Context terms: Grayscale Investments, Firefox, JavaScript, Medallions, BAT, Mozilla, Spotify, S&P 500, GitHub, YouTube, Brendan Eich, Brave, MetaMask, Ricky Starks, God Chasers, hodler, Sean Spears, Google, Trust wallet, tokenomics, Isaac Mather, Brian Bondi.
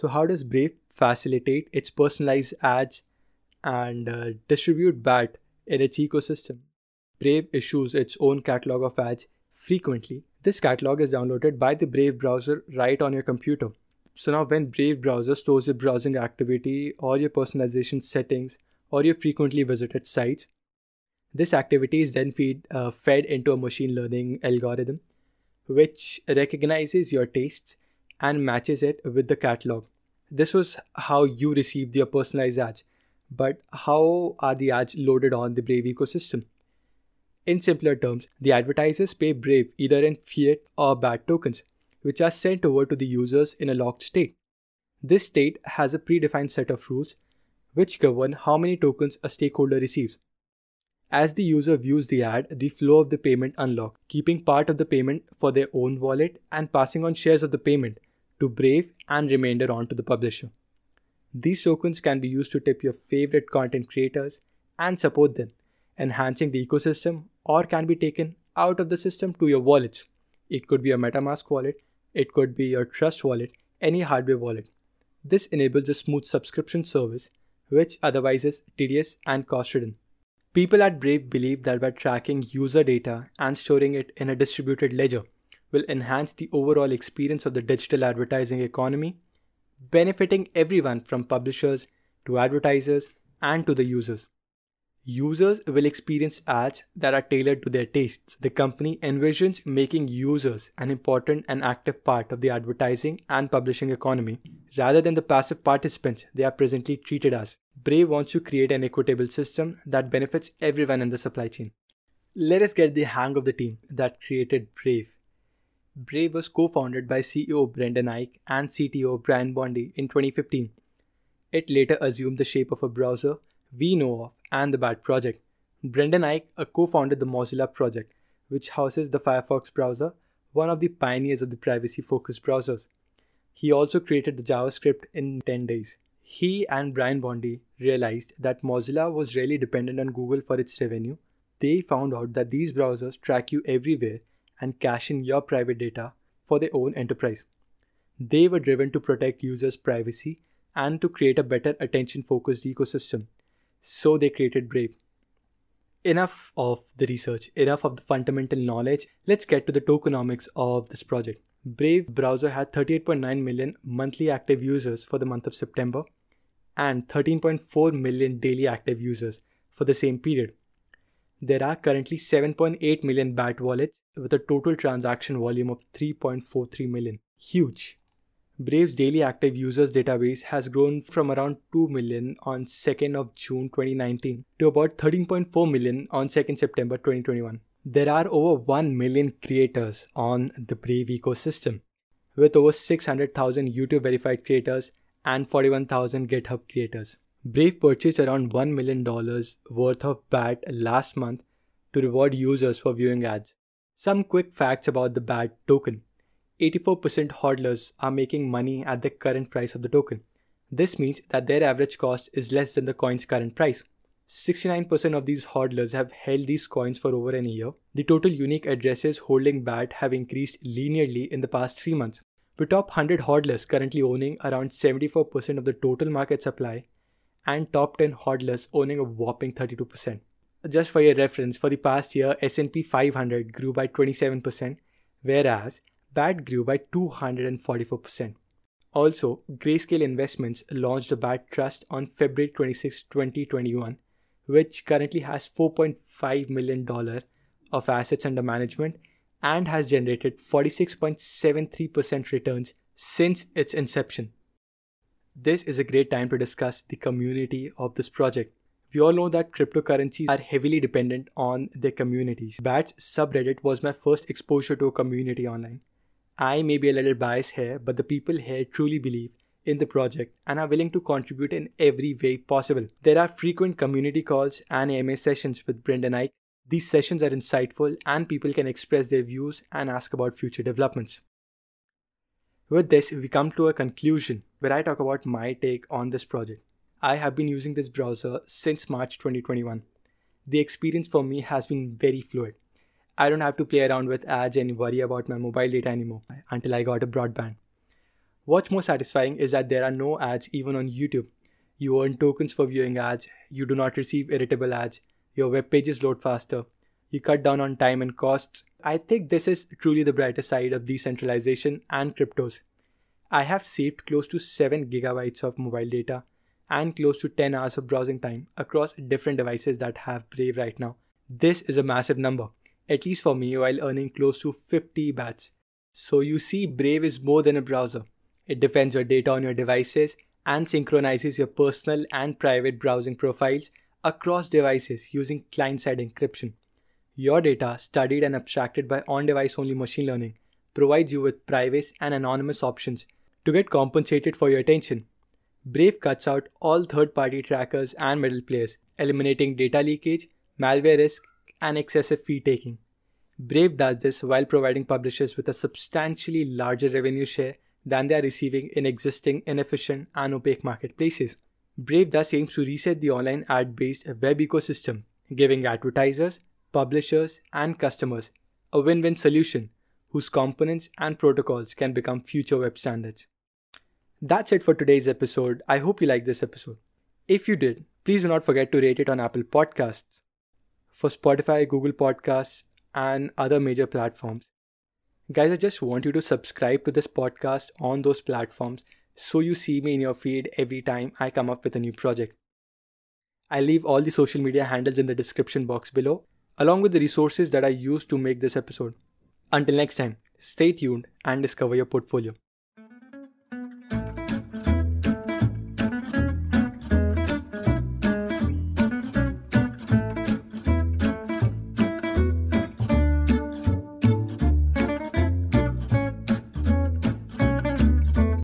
So how does Brave facilitate its personalized ads and distribute BAT in its ecosystem? Brave issues its own catalog of ads frequently. This catalog is downloaded by the Brave browser right on your computer. So now when Brave browser stores your browsing activity or your personalization settings or your frequently visited sites, this activity is then fed into a machine learning algorithm which recognizes your tastes and matches it with the catalog. This was how you received your personalized ads, but how are the ads loaded on the Brave ecosystem? In simpler terms, the advertisers pay Brave either in fiat or BAT tokens, which are sent over to the users in a locked state. This state has a predefined set of rules which govern how many tokens a stakeholder receives. As the user views the ad, the flow of the payment unlocks, keeping part of the payment for their own wallet and passing on shares of the payment to Brave and remainder onto the publisher. These tokens can be used to tip your favorite content creators and support them, enhancing the ecosystem, or can be taken out of the system to your wallets. It could be a MetaMask wallet, it could be your Trust wallet, any hardware wallet. This enables a smooth subscription service, which otherwise is tedious and cost-ridden. People at Brave believe that by tracking user data and storing it in a distributed ledger will enhance the overall experience of the digital advertising economy, benefiting everyone from publishers to advertisers and to the users. Users will experience ads that are tailored to their tastes. The company envisions making users an important and active part of the advertising and publishing economy, rather than the passive participants they are presently treated as. Brave wants to create an equitable system that benefits everyone in the supply chain. Let us get the hang of the team that created Brave. Brave was co-founded by CEO Brendan Eich and CTO Brian Bondi in 2015. It later assumed the shape of a browser we know of and the BAT project. Brendan Eich co-founded the Mozilla project, which houses the Firefox browser, one of the pioneers of the privacy-focused browsers. He also created the JavaScript in 10 days. He and Brian Bondi realized that Mozilla was really dependent on Google for its revenue. They found out that these browsers track you everywhere and cache in your private data for their own enterprise. They were driven to protect users' privacy and to create a better attention-focused ecosystem. So they created Brave. Enough of the research, enough of the fundamental knowledge. Let's get to the tokenomics of this project. Brave browser had 38.9 million monthly active users for the month of September and 13.4 million daily active users for the same period. There are currently 7.8 million BAT wallets with a total transaction volume of 3.43 million. Huge. Brave's daily active users database has grown from around 2 million on 2nd of June 2019 to about 13.4 million on 2nd September 2021. There are over 1 million creators on the Brave ecosystem, with over 600,000 YouTube verified creators and 41,000 GitHub creators. Brave purchased around $1 million worth of BAT last month to reward users for viewing ads. Some quick facts about the BAT token. 84% hodlers are making money at the current price of the token. This means that their average cost is less than the coin's current price. 69% of these hodlers have held these coins for over a year. The total unique addresses holding BAT have increased linearly in the past 3 months, with top 100 hodlers currently owning around 74% of the total market supply and top 10 hodlers owning a whopping 32%. Just for your reference, for the past year, S&P 500 grew by 27%, whereas BAT grew by 244%. Also, Grayscale Investments launched a BAT trust on February 26, 2021, which currently has $4.5 million of assets under management and has generated 46.73% returns since its inception. This is a great time to discuss the community of this project. We all know that cryptocurrencies are heavily dependent on their communities. BAT's subreddit was my first exposure to a community online. I may be a little biased here, but the people here truly believe in the project and are willing to contribute in every way possible. There are frequent community calls and AMA sessions with Brendan Eich. These sessions are insightful and people can express their views and ask about future developments. With this, we come to a conclusion where I talk about my take on this project. I have been using this browser since March 2021. The experience for me has been very fluid. I don't have to play around with ads and worry about my mobile data anymore until I got a broadband. What's more satisfying is that there are no ads even on YouTube. You earn tokens for viewing ads, you do not receive irritable ads, your web pages load faster, you cut down on time and costs. I think this is truly the brighter side of decentralization and cryptos. I have saved close to 7 gigabytes of mobile data and close to 10 hours of browsing time across different devices that have Brave right now. This is a massive number, at least for me, while earning close to 50 BATs. So you see, Brave is more than a browser. It defends your data on your devices and synchronizes your personal and private browsing profiles across devices using client-side encryption. Your data, studied and abstracted by on-device only machine learning, provides you with privacy and anonymous options to get compensated for your attention. Brave cuts out all third-party trackers and middle players, eliminating data leakage, malware risk, and excessive fee-taking. Brave does this while providing publishers with a substantially larger revenue share than they are receiving in existing inefficient and opaque marketplaces. Brave thus aims to reset the online ad-based web ecosystem, giving advertisers, publishers, and customers a win-win solution whose components and protocols can become future web standards. That's it for today's episode. I hope you liked this episode. If you did, please do not forget to rate it on Apple Podcasts, for Spotify, Google Podcasts, and other major platforms. Guys, I just want you to subscribe to this podcast on those platforms so you see me in your feed every time I come up with a new project. I'll leave all the social media handles in the description box below, along with the resources that I used to make this episode. Until next time, stay tuned and discover your portfolio.